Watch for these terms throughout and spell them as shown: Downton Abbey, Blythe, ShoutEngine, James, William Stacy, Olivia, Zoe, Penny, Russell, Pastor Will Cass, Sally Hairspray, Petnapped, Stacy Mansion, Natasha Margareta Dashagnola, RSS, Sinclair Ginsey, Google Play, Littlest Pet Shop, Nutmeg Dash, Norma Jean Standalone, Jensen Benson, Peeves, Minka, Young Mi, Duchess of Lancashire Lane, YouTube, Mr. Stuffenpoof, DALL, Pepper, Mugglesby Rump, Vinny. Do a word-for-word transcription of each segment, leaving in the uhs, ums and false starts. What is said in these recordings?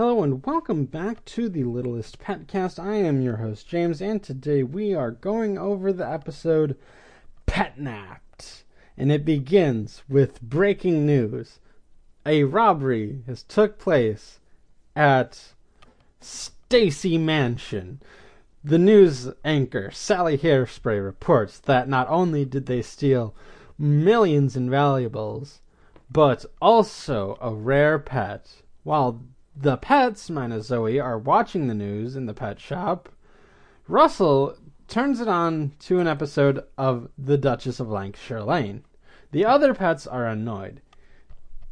Hello and welcome back to the Littlest Petcast. I am your host James, and today we are going over the episode Petnapped. And it begins with breaking news. A robbery has took place at Stacy Mansion. The news anchor Sally Hairspray reports that not only did they steal millions in valuables, but also a rare pet. While the pets, minus Zoe, are watching the news in the pet shop, Russell turns it on to an episode of The Duchess of Lancashire Lane. The other pets are annoyed.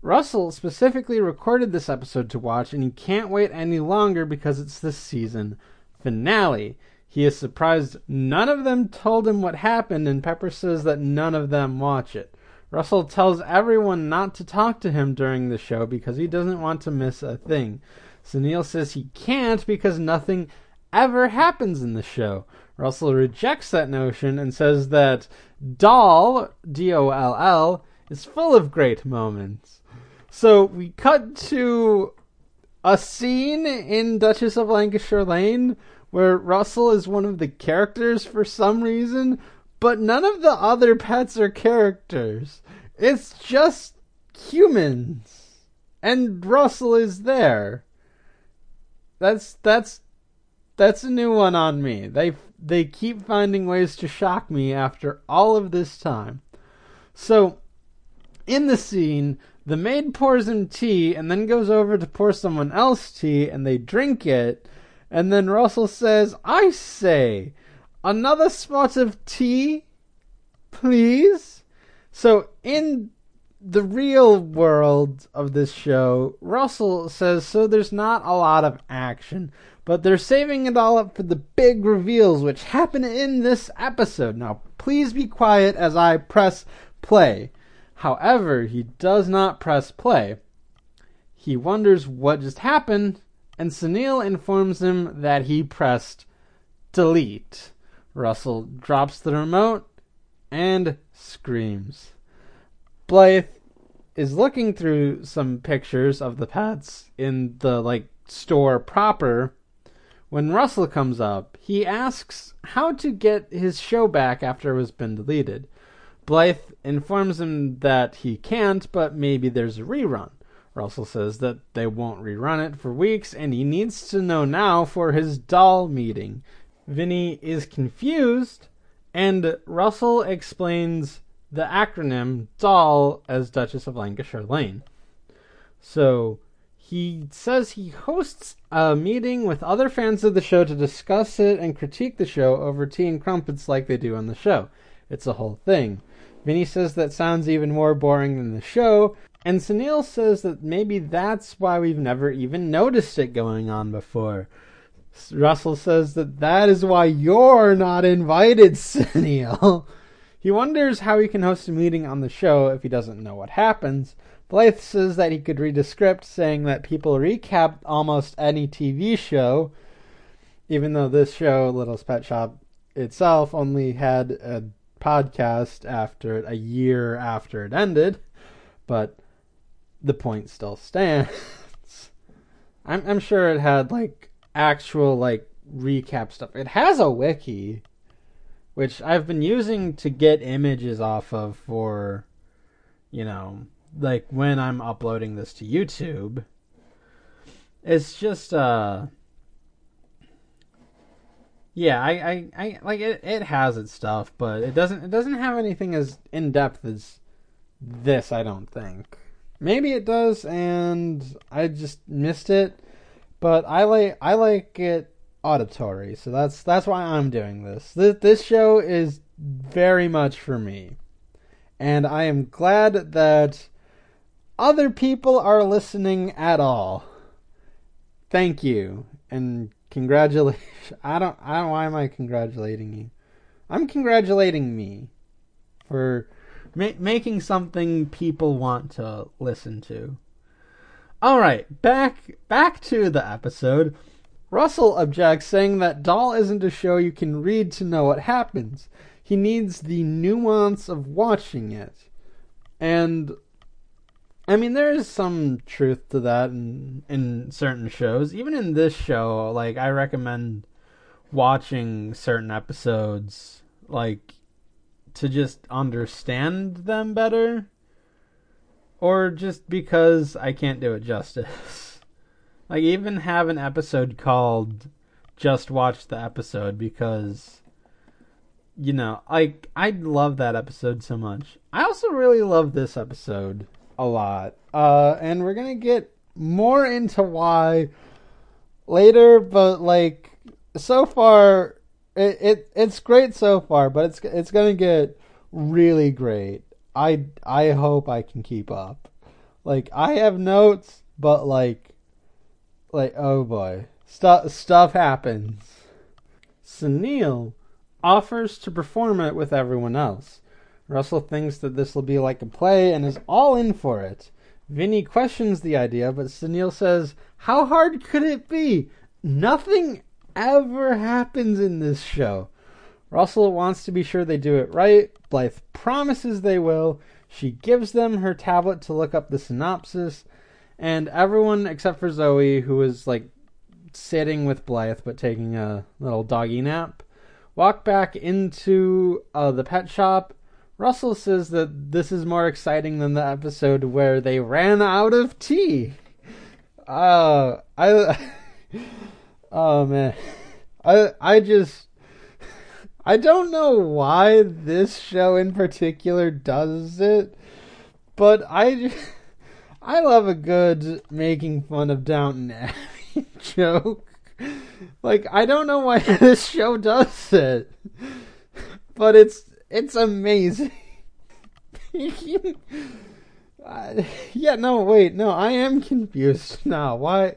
Russell specifically recorded this episode to watch, and he can't wait any longer because it's the season finale. He is surprised none of them told him what happened, and Pepper says that none of them watch it. Russell tells everyone not to talk to him during the show because he doesn't want to miss a thing. Sunil says he can't because nothing ever happens in the show. Russell rejects that notion and says that DALL, D O L L, is full of great moments. So we cut to a scene in Duchess of Lancashire Lane where Russell is one of the characters for some reason, but none of the other pets are characters. It's just humans. And Russell is there. That's that's that's a new one on me. They they keep finding ways to shock me after all of this time. So in the scene, the maid pours him tea and then goes over to pour someone else tea, and they drink it. And then Russell says, "I say, another spot of tea, please?" So in the real world of this show, Russell says, so there's not a lot of action, but they're saving it all up for the big reveals, which happen in this episode. Now, please be quiet as I press play. However, he does not press play. He wonders what just happened, and Sunil informs him that he pressed delete. Russell drops the remote and screams. Blythe is looking through some pictures of the pets in the, like, store proper when Russell comes up. He asks how to get his show back after it has been deleted. Blythe informs him that he can't, but maybe there's a rerun. Russell says that they won't rerun it for weeks, and he needs to know now for his doll meeting. Vinny is confused, and Russell explains the acronym DALL as Duchess of Lancashire Lane. So he says he hosts a meeting with other fans of the show to discuss it and critique the show over tea and crumpets like they do on the show. It's a whole thing. Vinny says that sounds even more boring than the show, and Sunil says that maybe that's why we've never even noticed it going on before. Russell says that that is why you're not invited, Sunil. He wonders how he can host a meeting on the show if he doesn't know what happens. Blythe says that he could read a script saying that people recap almost any T V show, even though this show, Littlest Pet Shop itself, only had a podcast after it, a year after it ended. But the point still stands. I'm, I'm sure it had, like, actual, like, recap stuff. It has a wiki, which I've been using to get images off of for, you know, like, when I'm uploading this to YouTube. It's just, uh... yeah, I, I, I like, it, it has its stuff, but it doesn't, it doesn't have anything as in-depth as this, I don't think. Maybe it does, and I just missed it. But I like I like it auditory, so that's that's why I'm doing this. This this show is very much for me, and I am glad that other people are listening at all. Thank you, and congratulations. I don't I don't why am I congratulating you? I'm congratulating me for ma- making something people want to listen to. All right, back back to the episode. Russell objects, saying that DALL isn't a show you can read to know what happens. He needs the nuance of watching it. And I mean, there is some truth to that in, in certain shows. Even in this show, like, I recommend watching certain episodes, like, to just understand them better. Or just because I can't do it justice. Like, even have an episode called Just Watch the Episode, because, you know, like, I love that episode so much. I also really love this episode a lot. Uh, and we're gonna get more into why later, but, like, so far, it, it it's great so far, but it's it's gonna get really great. I, I hope I can keep up. Like, I have notes, but, like, like oh boy. Stuff, stuff happens. Sunil offers to perform it with everyone else. Russell thinks that this will be like a play and is all in for it. Vinny questions the idea, but Sunil says, "How hard could it be? Nothing ever happens in this show." Russell wants to be sure they do it right. Blythe promises they will. She gives them her tablet to look up the synopsis, and everyone except for Zoe, who is, like, sitting with Blythe but taking a little doggy nap, walk back into uh, the pet shop. Russell says that this is more exciting than the episode where they ran out of tea. Uh, I, oh man, I I just I don't know why this show in particular does it, but I I love a good making fun of Downton Abbey joke. Like, I don't know why this show does it, but it's. It's amazing. uh, yeah, no, wait, no, I am confused now. Why,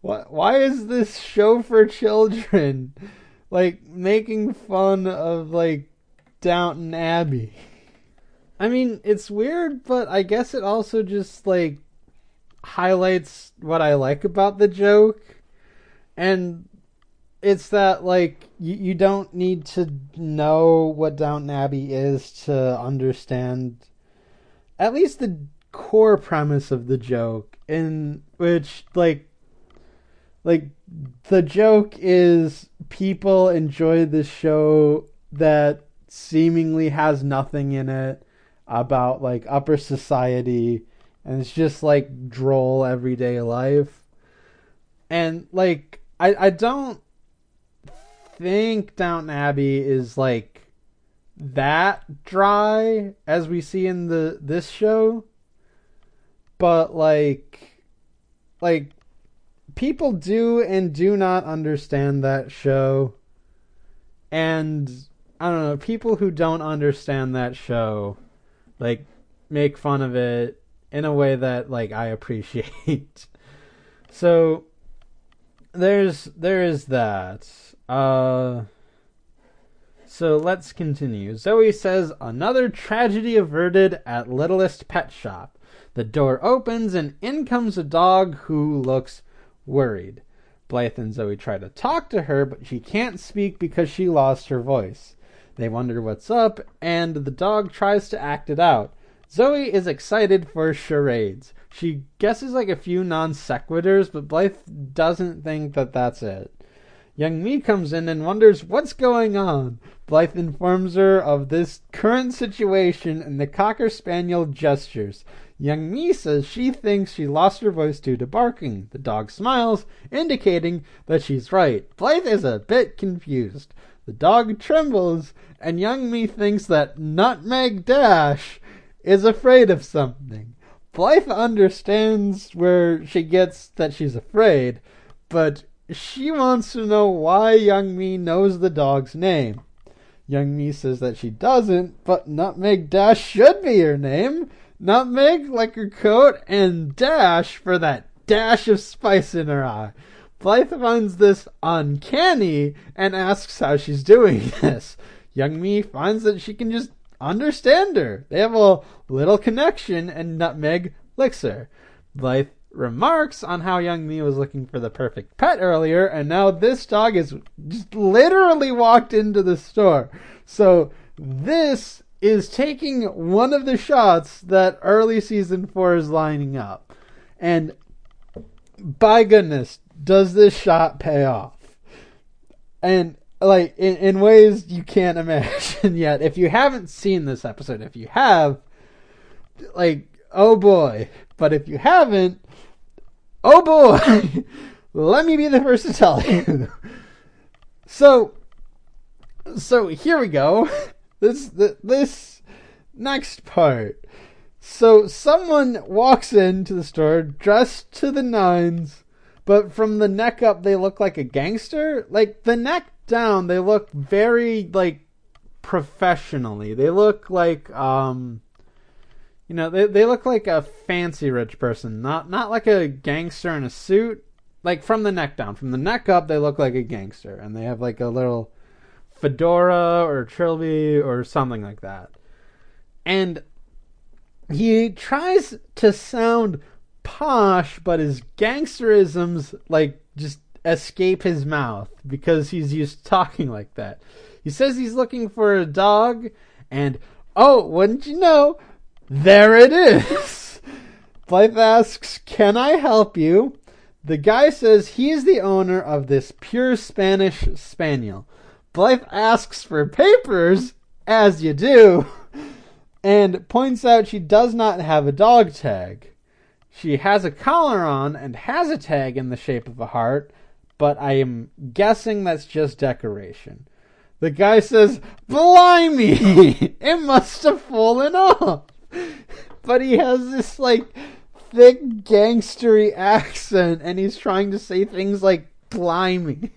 why, why is this show for children, like, making fun of, like, Downton Abbey? I mean, it's weird, but I guess it also just, like, highlights what I like about the joke, and it's that, like, you, you don't need to know what Downton Abbey is to understand at least the core premise of the joke, in which, like, like the joke is people enjoy this show that seemingly has nothing in it about, like, upper society, and it's just, like, droll everyday life. And, like, I, I don't... I think Downton Abbey is, like, that dry as we see in the this show, but like like people do and do not understand that show, and I don't know, people who don't understand that show, like, make fun of it in a way that, like, I appreciate. So there's there is that. Uh, so let's continue. Zoe says, "Another tragedy averted at Littlest Pet Shop." The door opens and in comes a dog who looks worried. Blythe and Zoe try to talk to her, but she can't speak because she lost her voice. They wonder what's up, and the dog tries to act it out. Zoe is excited for charades. She guesses, like, a few non sequiturs, but Blythe doesn't think that that's it. Young Mi comes in and wonders what's going on. Blythe informs her of this current situation, and the Cocker Spaniel gestures. Young Mi says she thinks she lost her voice due to barking. The dog smiles, indicating that she's right. Blythe is a bit confused. The dog trembles, and Young Mi thinks that Nutmeg Dash is afraid of something. Blythe understands where she gets that she's afraid, but she wants to know why Young Mi knows the dog's name. Young Mi says that she doesn't, but Nutmeg Dash should be her name. Nutmeg, like her coat, and Dash for that dash of spice in her eye. Blythe finds this uncanny and asks how she's doing this. Young Mi finds that she can just understand her. They have a little connection, and Nutmeg licks her. Blythe remarks on how Young Mi was looking for the perfect pet earlier, and now this dog has just literally walked into the store. So this is taking one of the shots that early season four is lining up. And by goodness, does this shot pay off? And like in, in ways you can't imagine yet. If you haven't seen this episode, if you have, like, oh boy. But if you haven't, oh boy, let me be the first to tell you. So, so here we go. This, the, this next part. So someone walks into the store dressed to the nines, but from the neck up they look like a gangster. Like, the neck down they look very, like, professionally. They look like, um... you know, they they look like a fancy rich person, not not like a gangster in a suit. Like, from the neck down, from the neck up, they look like a gangster, and they have like a little fedora or trilby or something like that. And he tries to sound posh, but his gangsterisms like just escape his mouth because he's used to talking like that. He says he's looking for a dog, and oh, wouldn't you know? There it is! Blythe asks, "Can I help you?" The guy says he is the owner of this pure Spanish spaniel. Blythe asks for papers, as you do, and points out she does not have a dog tag. She has a collar on and has a tag in the shape of a heart, but I am guessing that's just decoration. The guy says, "Blimey! It must have fallen off!" But he has this, like, thick gangstery accent, and he's trying to say things like, "Blimey."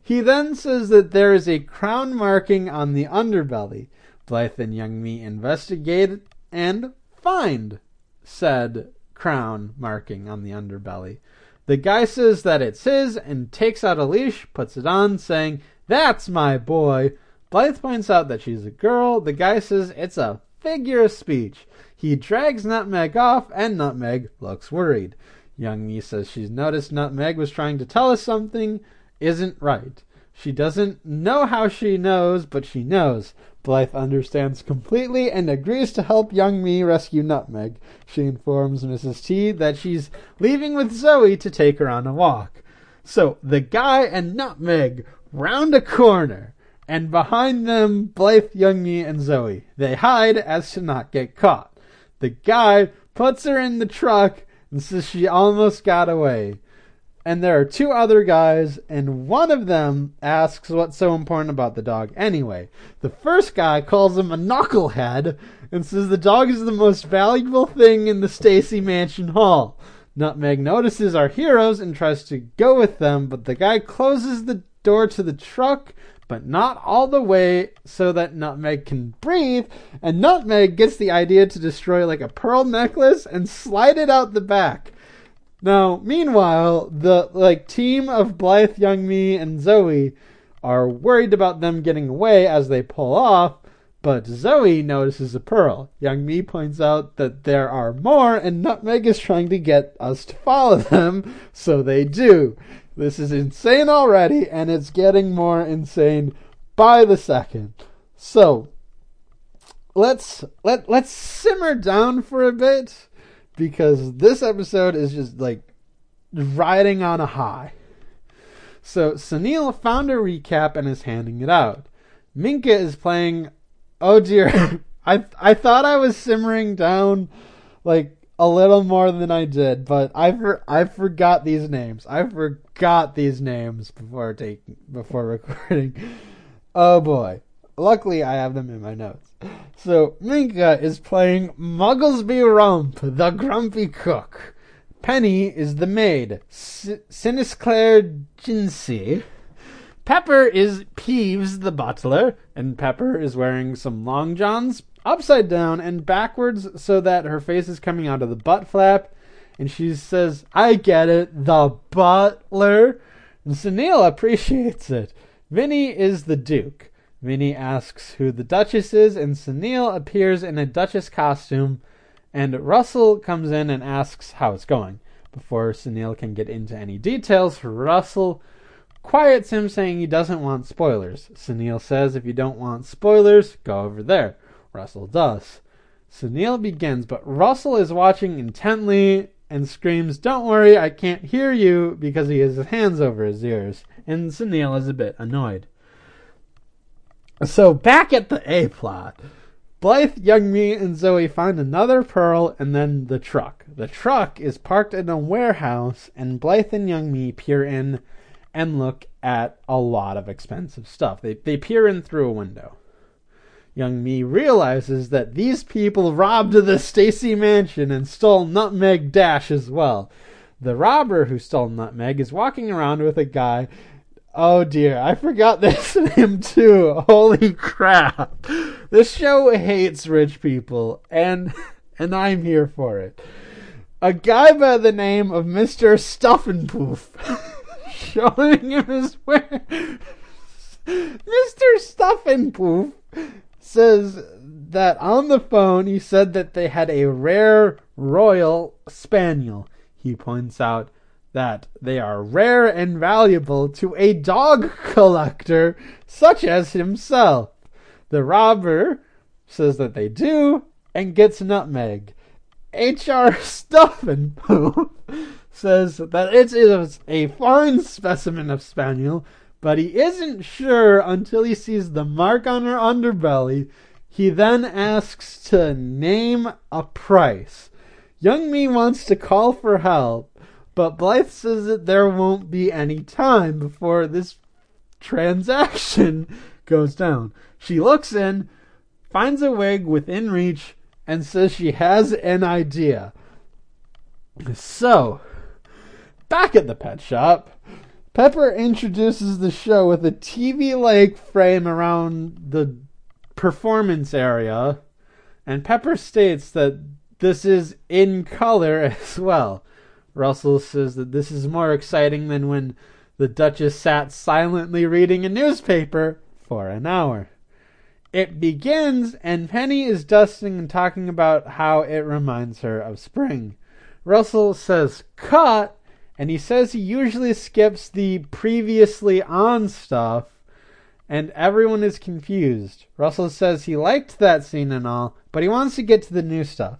He then says that there is a crown marking on the underbelly. Blythe and Young Mi investigate and find said crown marking on the underbelly. The guy says that it's his and takes out a leash, puts it on, saying, "That's my boy." Blythe points out that she's a girl. The guy says it's a figure of speech. He drags Nutmeg off, and Nutmeg looks worried. Young Mi says she's noticed Nutmeg was trying to tell us something isn't right. She doesn't know how she knows, but she knows. Blythe understands completely and agrees to help Young Mi rescue Nutmeg. She informs Missus T that she's leaving with Zoe to take her on a walk. So the guy and Nutmeg round a corner, and behind them, Blythe, Young Mi, and Zoe. They hide as to not get caught. The guy puts her in the truck and says she almost got away. And there are two other guys, and one of them asks what's so important about the dog anyway. The first guy calls him a knucklehead and says the dog is the most valuable thing in the Stacy Mansion hall. Nutmeg notices our heroes and tries to go with them, but the guy closes the door to the truck, but not all the way so that Nutmeg can breathe, and Nutmeg gets the idea to destroy like a pearl necklace and slide it out the back. Now, meanwhile, the like team of Blythe, Young Mi, and Zoe are worried about them getting away as they pull off, but Zoe notices a pearl. Young Mi points out that there are more, and Nutmeg is trying to get us to follow them, so they do. This is insane already, and it's getting more insane by the second. So, let's let let's simmer down for a bit, because this episode is just, like, riding on a high. So, Sunil found a recap and is handing it out. Minka is playing, oh dear, I I thought I was simmering down, like, a little more than I did, but I for, I forgot these names. I forgot these names before taking before recording. Oh boy! Luckily, I have them in my notes. So Minka is playing Mugglesby Rump, the grumpy cook. Penny is the maid, S- Sinclair Ginsey. Pepper is Peeves, the butler, and Pepper is wearing some long johns, upside down and backwards so that her face is coming out of the butt flap. And she says, "I get it, the butler." And Sunil appreciates it. Vinny is the Duke. Vinny asks who the Duchess is, and Sunil appears in a Duchess costume. And Russell comes in and asks how it's going. Before Sunil can get into any details, Russell quiets him, saying he doesn't want spoilers. Sunil says, "If you don't want spoilers, go over there." Russell does. Sunil begins, but Russell is watching intently and screams, "Don't worry, I can't hear you," because he has his hands over his ears. And Sunil is a bit annoyed. So back at the A-plot, Blythe, Young Mi, and Zoe find another pearl and then the truck. The truck is parked in a warehouse, and Blythe and Young Mi peer in and look at a lot of expensive stuff. They they peer in through a window. Young Mi realizes that these people robbed the Stacy Mansion and stole Nutmeg Dash as well. The robber who stole Nutmeg is walking around with a guy. Oh dear, I forgot this in him too. Holy crap. This show hates rich people, and and I'm here for it. A guy by the name of Mister Stuffenpoof showing him his wares. Mister Stuffenpoof says that on the phone he said that they had a rare royal spaniel. He points out that they are rare and valuable to a dog collector such as himself. The robber says that they do and gets Nutmeg. H R Stuffenpoof says that it is a fine specimen of spaniel, but he isn't sure until he sees the mark on her underbelly. He then asks to name a price. Young Mi wants to call for help, but Blythe says that there won't be any time before this transaction goes down. She looks in, finds a wig within reach, and says she has an idea. So, back at the pet shop, Pepper introduces the show with a T V-like frame around the performance area, and Pepper states that this is in color as well. Russell says that this is more exciting than when the Duchess sat silently reading a newspaper for an hour. It begins, and Penny is dusting and talking about how it reminds her of spring. Russell says cut, and he says he usually skips the previously on stuff, and everyone is confused. Russell says he liked that scene and all, but he wants to get to the new stuff.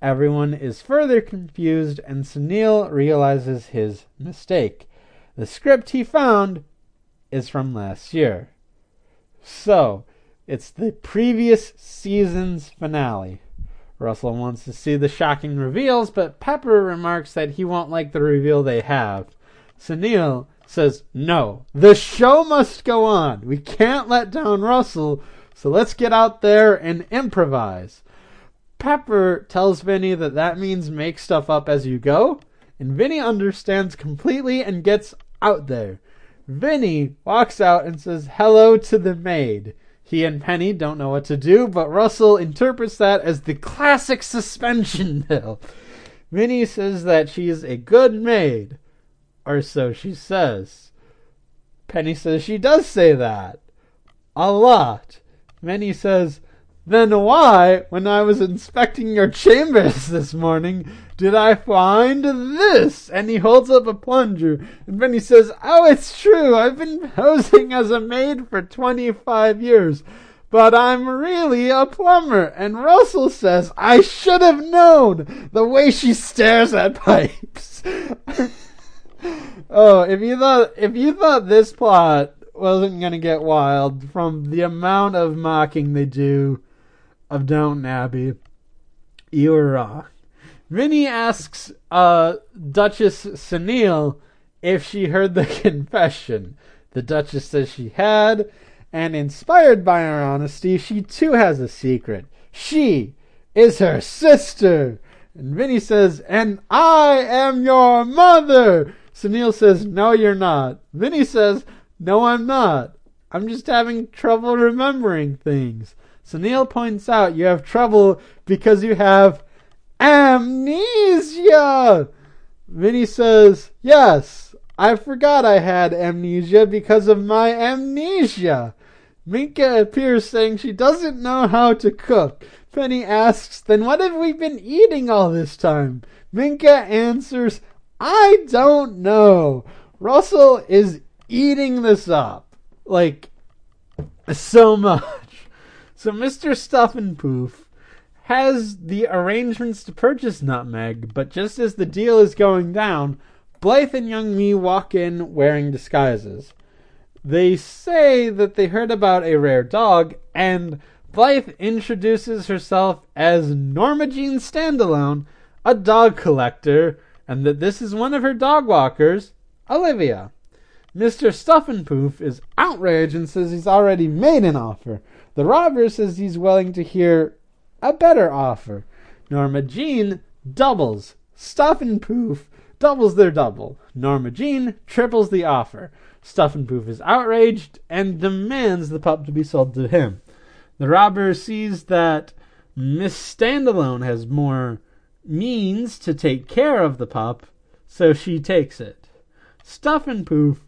Everyone is further confused, and Sunil realizes his mistake. The script he found is from last year. So, it's the previous season's finale. Russell wants to see the shocking reveals, but Pepper remarks that he won't like the reveal they have. Sunil says, "No, the show must go on. We can't let down Russell, so let's get out there and improvise." Pepper tells Vinny that that means make stuff up as you go, and Vinny understands completely and gets out there. Vinny walks out and says hello to the maid. He and Penny don't know what to do, but Russell interprets that as the classic suspension bill. Vinny says that she is a good maid, or so she says. Penny says she does say that a lot. Vinny says, "Then why, when I was inspecting your chambers this morning, did I find this?" And he holds up a plunger. And Vinny says, "Oh, it's true. I've been posing as a maid for twenty-five years. But I'm really a plumber." And Russell says, "I should have known the way she stares at pipes." Oh, if you thought, if you thought this plot wasn't going to get wild from the amount of mocking they do of Downton Abbey, you were wrong. Vinny asks uh, Duchess Sunil if she heard the confession. The Duchess says she had, and inspired by her honesty, she too has a secret. She is her sister. And Vinny says, "And I am your mother." Sunil says, "No, you're not." Vinny says, "No, I'm not. I'm just having trouble remembering things." Sunil points out you have trouble because you have amnesia. Vinny says, "Yes, I forgot I had amnesia because of my amnesia." Minka appears saying she doesn't know how to cook. Penny asks, "Then what have we been eating all this time?" Minka answers, "I don't know." Russell is eating this up, like, so much. So Mister Stuffenpoof has the arrangements to purchase Nutmeg, but just as the deal is going down, Blythe and Young Mi walk in wearing disguises. They say that they heard about a rare dog, and Blythe introduces herself as Norma Jean Standalone, a dog collector, and that this is one of her dog walkers, Olivia. Mister Stuffenpoof is outraged and says he's already made an offer. The robber says he's willing to hear a better offer. Norma Jean doubles. Stuffenpoof doubles their double. Norma Jean triples the offer. Stuffenpoof is outraged and demands the pup to be sold to him. The robber sees that Miss Standalone has more means to take care of the pup, so she takes it. Stuffenpoof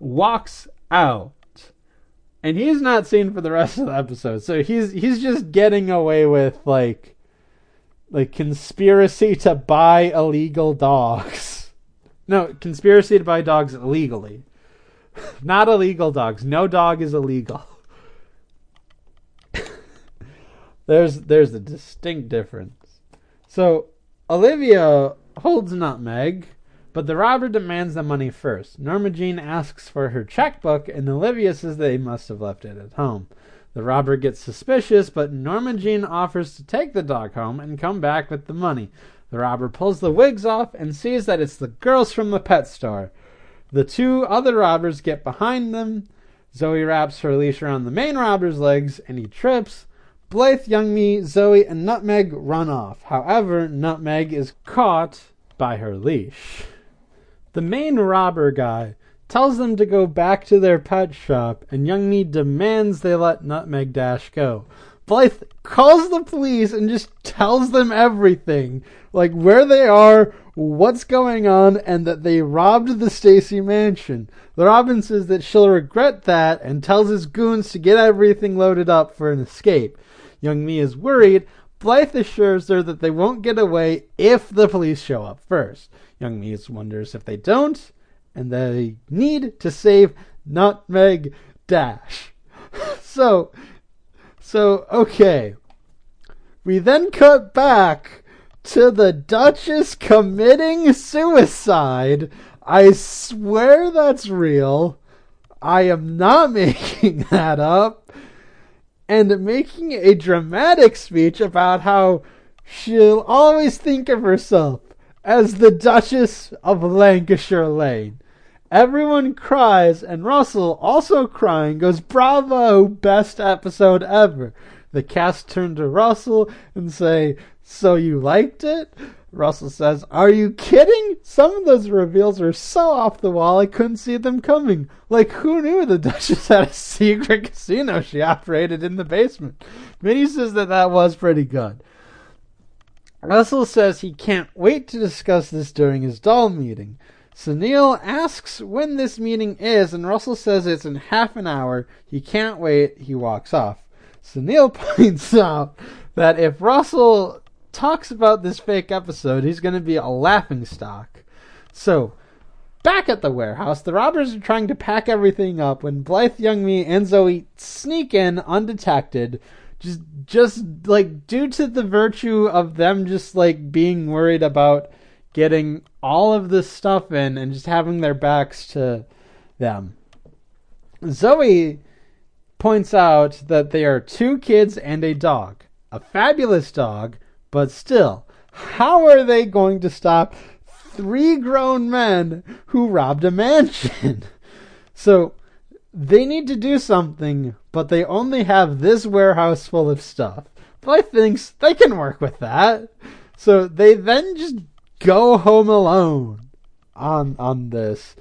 walks out, and he's not seen for the rest of the episode, so he's he's just getting away with like like conspiracy to buy illegal dogs. No, conspiracy to buy dogs illegally. Not illegal dogs. No dog is illegal. There's there's a distinct difference. So Olivia holds Nutmeg, but the robber demands the money first. Norma Jean asks for her checkbook, and Olivia says they must have left it at home. The robber gets suspicious, but Norma Jean offers to take the dog home and come back with the money. The robber pulls the wigs off and sees that it's the girls from the pet store. The two other robbers get behind them. Zoe wraps her leash around the main robber's legs, and he trips. Blythe, Young Mi, Zoe, and Nutmeg run off. However, Nutmeg is caught by her leash. The main robber guy tells them to go back to their pet shop, and Young Mi demands they let Nutmeg Dash go. Blythe calls the police and just tells them everything, like where they are, what's going on, and that they robbed the Stacy Mansion. The Robin says that she'll regret that and tells his goons to get everything loaded up for an escape. Young Mi is worried. Blythe assures her that they won't get away if the police show up first. Young Mi wonders if they don't, and they need to save Nutmeg Dash. so, so, okay. We then cut back to the Duchess committing suicide. I swear that's real. I am not making that up. And making a dramatic speech about how she'll always think of herself as the Duchess of Lancashire Lane. Everyone cries, and Russell, also crying, goes, "Bravo, best episode ever." The cast turn to Russell and say, "So you liked it?" Russell says, "Are you kidding? Some of those reveals are so off the wall I couldn't see them coming. Like, who knew the Duchess had a secret casino she operated in the basement?" Vinny says that that was pretty good. Russell says he can't wait to discuss this during his DALL meeting. Sunil asks when this meeting is, and Russell says it's in half an hour. He can't wait. He walks off. Sunil points out that if Russell talks about this fake episode, he's going to be a laughingstock. So, back at the warehouse, the robbers are trying to pack everything up when Blythe, Young Mi, and Zoe sneak in undetected, just, just like, due to the virtue of them just, like, being worried about getting all of this stuff in and just having their backs to them. Zoe points out that they are two kids and a dog. A fabulous dog, but still, how are they going to stop three grown men who robbed a mansion? So they need to do something, but they only have this warehouse full of stuff. Blythe thinks they can work with that. So they then just go home alone on on this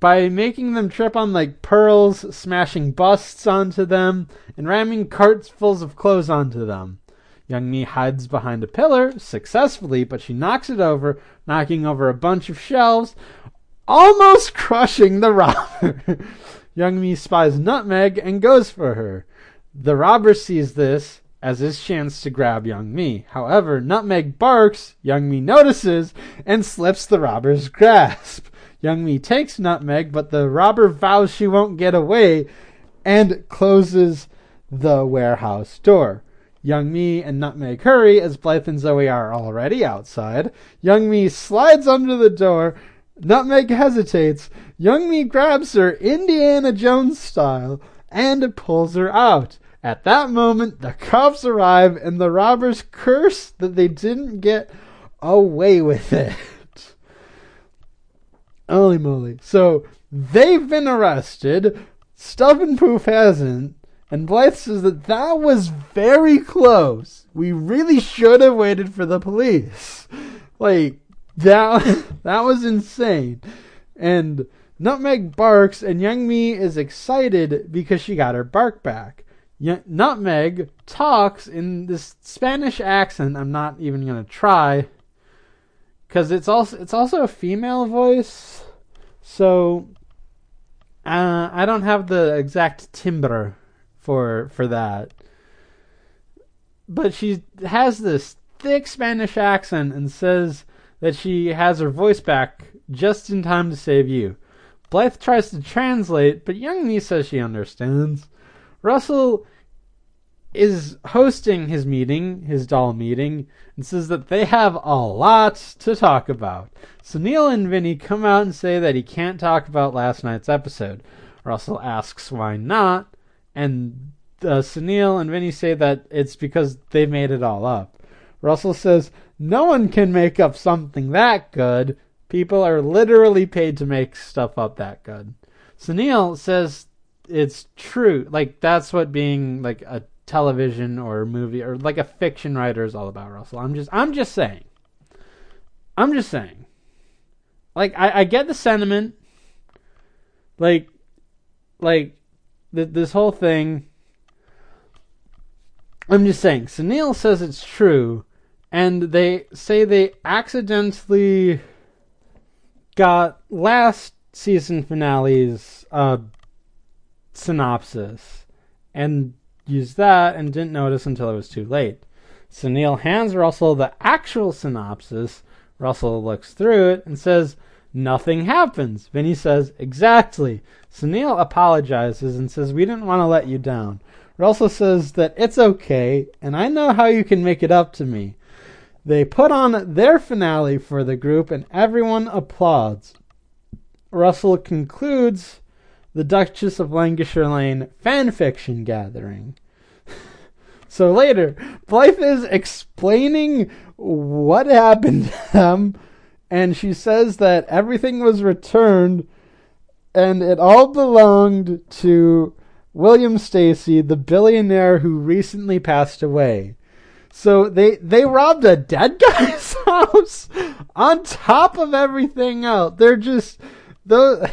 by making them trip on like pearls, smashing busts onto them, and ramming carts full of clothes onto them. Young Mi hides behind a pillar, successfully, but she knocks it over, knocking over a bunch of shelves, almost crushing the robber. Young Mi spies Nutmeg and goes for her. The robber sees this as his chance to grab Young Mi. However, Nutmeg barks, Young Mi notices, and slips the robber's grasp. Young Mi takes Nutmeg, but the robber vows she won't get away and closes the warehouse door. Young Mi and Nutmeg hurry as Blythe and Zoe are already outside. Young Mi slides under the door. Nutmeg hesitates. Young Mi grabs her Indiana Jones style and pulls her out. At that moment, the cops arrive and the robbers curse that they didn't get away with it. Holy moly. So they've been arrested. Stuffenpoof hasn't. And Blythe says that that was very close. We really should have waited for the police. Like, that, that was insane. And Nutmeg barks, and Young Mi is excited because she got her bark back. Y- Nutmeg talks in this Spanish accent. I'm not even going to try. Because it's also, it's also a female voice. So, uh, I don't have the exact timbre for for that. But she has this thick Spanish accent and says that she has her voice back just in time to save you. Blythe tries to translate, but Young Mi says she understands. Russell is hosting his meeting, his DALL meeting, and says that they have a lot to talk about. Sunil and Vinny come out and say that he can't talk about last night's episode. Russell asks why not, and uh, Sunil and Vinny say that it's because they made it all up. Russell says, no one can make up something that good. People are literally paid to make stuff up that good. Sunil says it's true. Like, that's what being, like, a television or movie or like a fiction writer is all about, Russell. I'm just I'm just saying. I'm just saying. Like, I, I get the sentiment. Like, like th- this whole thing. I'm just saying. Sunil says it's true, and they say they accidentally got last season finale's uh, synopsis and used that and didn't notice until it was too late. Sunil hands Russell the actual synopsis. Russell looks through it and says, nothing happens. Vinny says, exactly. Sunil apologizes and says, we didn't want to let you down. Russell says that it's okay, and I know how you can make it up to me. They put on their finale for the group, and everyone applauds. Russell concludes the Duchess of Lancashire Lane fanfiction gathering. So later, Blythe is explaining what happened to them, and she says that everything was returned, and it all belonged to William Stacy, the billionaire who recently passed away. So they, they robbed a dead guy's house on top of everything else. They're just... the.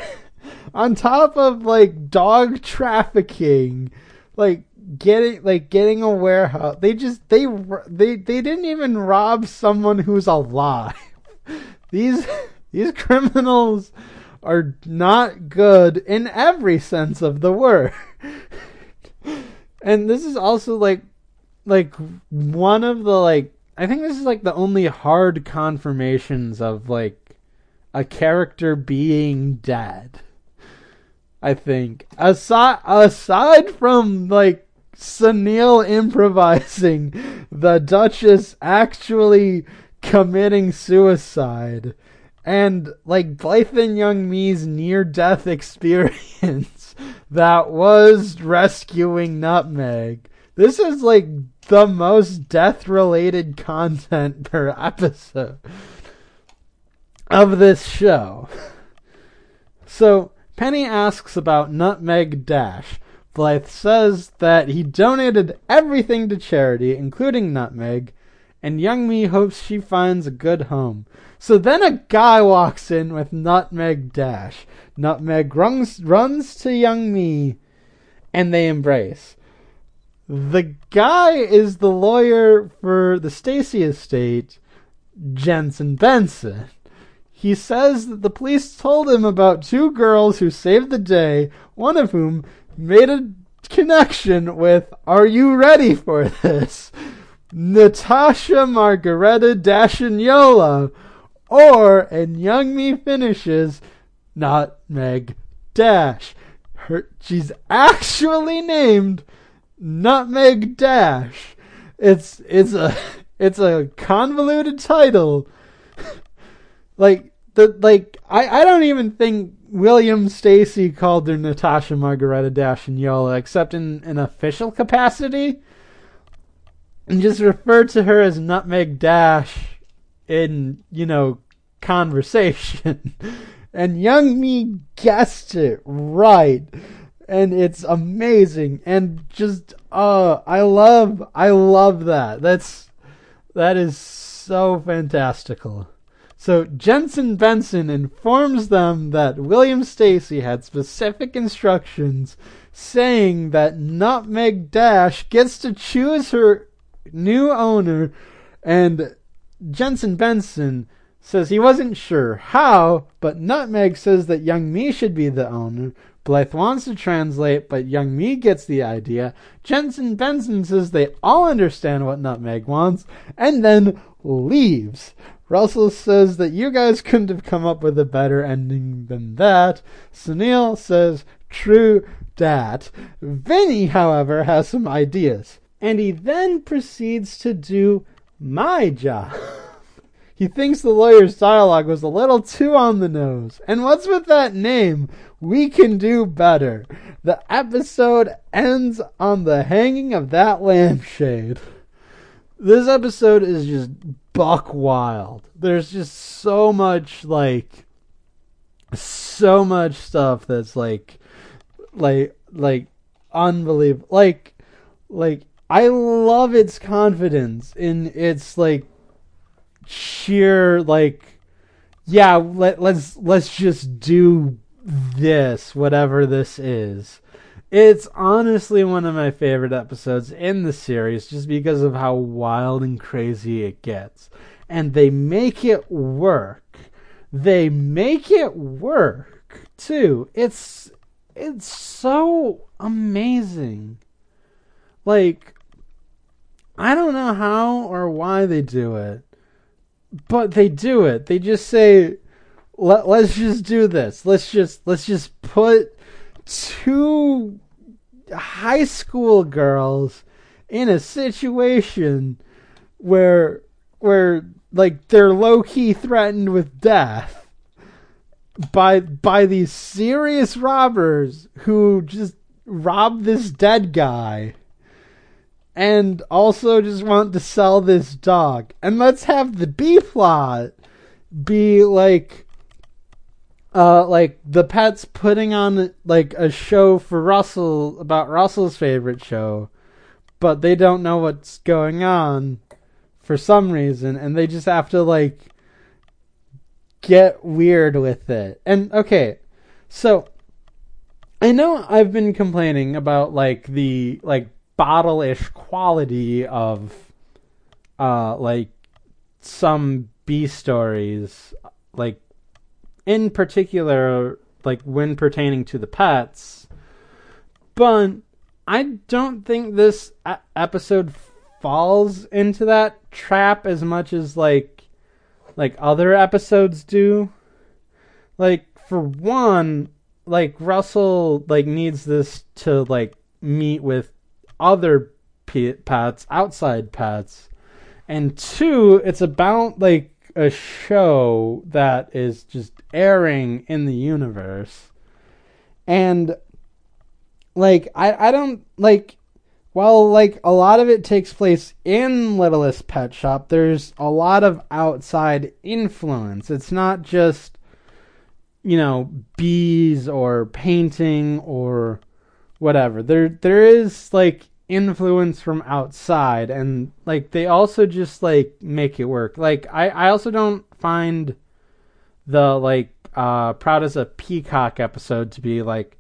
On top of, like, dog trafficking, like getting like getting a warehouse, they just they they they didn't even rob someone who's alive. These these criminals are not good in every sense of the word. And this is also like like one of the like I think this is like the only hard confirmations of like a character being dead. I think aside aside from like Sunil improvising, the Duchess actually committing suicide, and like Blythe and Young Mi's near-death experience that was rescuing Nutmeg. This is like the most death-related content per episode of this show. So. Penny asks about Nutmeg Dash. Blythe says that he donated everything to charity, including Nutmeg, and Young Mi hopes she finds a good home. So then a guy walks in with Nutmeg Dash. Nutmeg runs, runs to Young Mi, and they embrace. The guy is the lawyer for the Stacy estate, Jensen Benson. He says that the police told him about two girls who saved the day, one of whom made a connection with, are you ready for this? Natasha Margareta Dashagnola, or, and Young Mi finishes, Nutmeg Dash. Her, she's actually named Nutmeg Dash. It's it's a it's a convoluted title. Like the like I, I don't even think William Stacy called her Natasha Margareta Dashagnola except in an official capacity, and just referred to her as Nutmeg Dash in, you know, conversation. And Young Mi guessed it right. And it's amazing. And just, uh, I love, I love that. That's, that is so fantastical. So Jensen Benson informs them that William Stacy had specific instructions saying that Nutmeg Dash gets to choose her new owner. And Jensen Benson says he wasn't sure how, but Nutmeg says that Young Mi should be the owner. Blythe wants to translate, but Young Mi gets the idea. Jensen Benson says they all understand what Nutmeg wants, and then leaves. Russell says that you guys couldn't have come up with a better ending than that. Sunil says, true dat. Vinny, however, has some ideas, and he then proceeds to do my job. He thinks the lawyer's dialogue was a little too on the nose. And what's with that name? We can do better. The episode ends on the hanging of that lampshade. This episode is just buck wild. There's just so much, like, so much stuff that's, like, like, like, unbelievable. Like, like, I love its confidence in its, like, sheer, like, yeah, let, let's let's just do this, whatever this is. It's honestly one of my favorite episodes in the series, just because of how wild and crazy it gets. And they make it work. They make it work too. It's it's so amazing. Like, I don't know how or why they do it, but they do it. They just say, Let, let's just do this. Let's just let's just put two high school girls in a situation where where like they're low key threatened with death by by these serious robbers who just rob this dead guy. And also just want to sell this dog. And let's have the B-plot be like, uh, like the pets putting on like a show for Russell about Russell's favorite show, but they don't know what's going on for some reason, and they just have to like get weird with it. And okay, so I know I've been complaining about like the like bottle-ish quality of uh like some B stories, like in particular like when pertaining to the pets, but I don't think this a- episode falls into that trap as much as like like other episodes do. Like, for one, like Russell like needs this to like meet with other pets, outside pets, and two, it's about like a show that is just airing in the universe. And like I, I don't like while like a lot of it takes place in Littlest Pet Shop, there's a lot of outside influence. It's not just, you know, bees or painting or whatever. There there is like influence from outside, and like they also just like make it work. Like I, I also don't find the like uh Proud as a Peacock episode to be like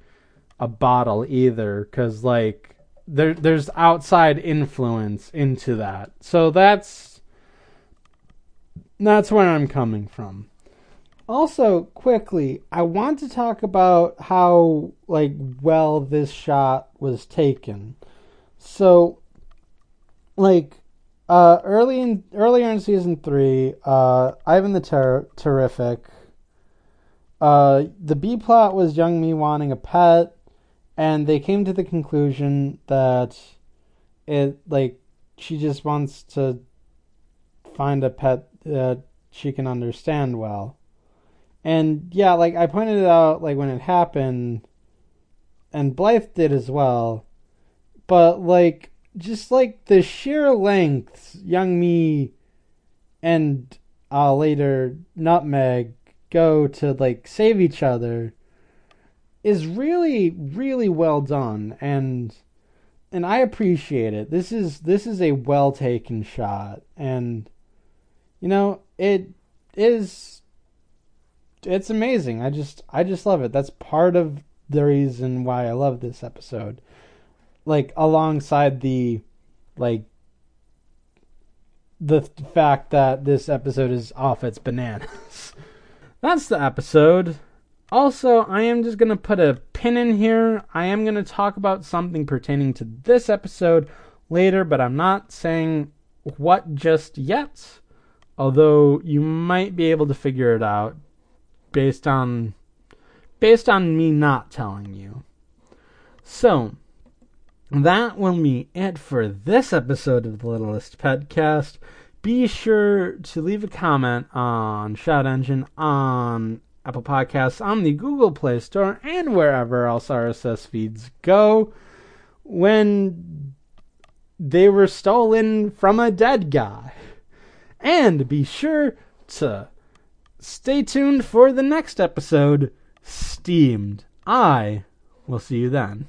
a bottle either, because like there there's outside influence into that. So that's that's where I'm coming from. Also, quickly, I want to talk about how like well this shot was taken. So, like, uh, early in earlier in season three, uh, Ivan the Ter- Terrific. Uh, the B plot was Young Mi wanting a pet, and they came to the conclusion that it, like, she just wants to find a pet that she can understand well. And yeah, like, I pointed it out, like, when it happened, and Blythe did as well, but, like, just, like, the sheer lengths Young Mi and uh, later Nutmeg go to, like, save each other is really, really well done, and and I appreciate it. This is this is a well taken shot, and you know, it is it's amazing. I just I just love it. That's part of the reason why I love this episode. Like, alongside the like the fact that this episode is off its bananas. That's the episode. Also, I am just going to put a pin in here. I am going to talk about something pertaining to this episode later, but I'm not saying what just yet, although you might be able to figure it out based on based on me not telling you. So, that will be it for this episode of the Littlest Petcast. Be sure to leave a comment on ShoutEngine, on Apple Podcasts, on the Google Play Store, and wherever else R S S feeds go, when they were stolen from a dead guy. And be sure to stay tuned for the next episode, Steamed. I will see you then.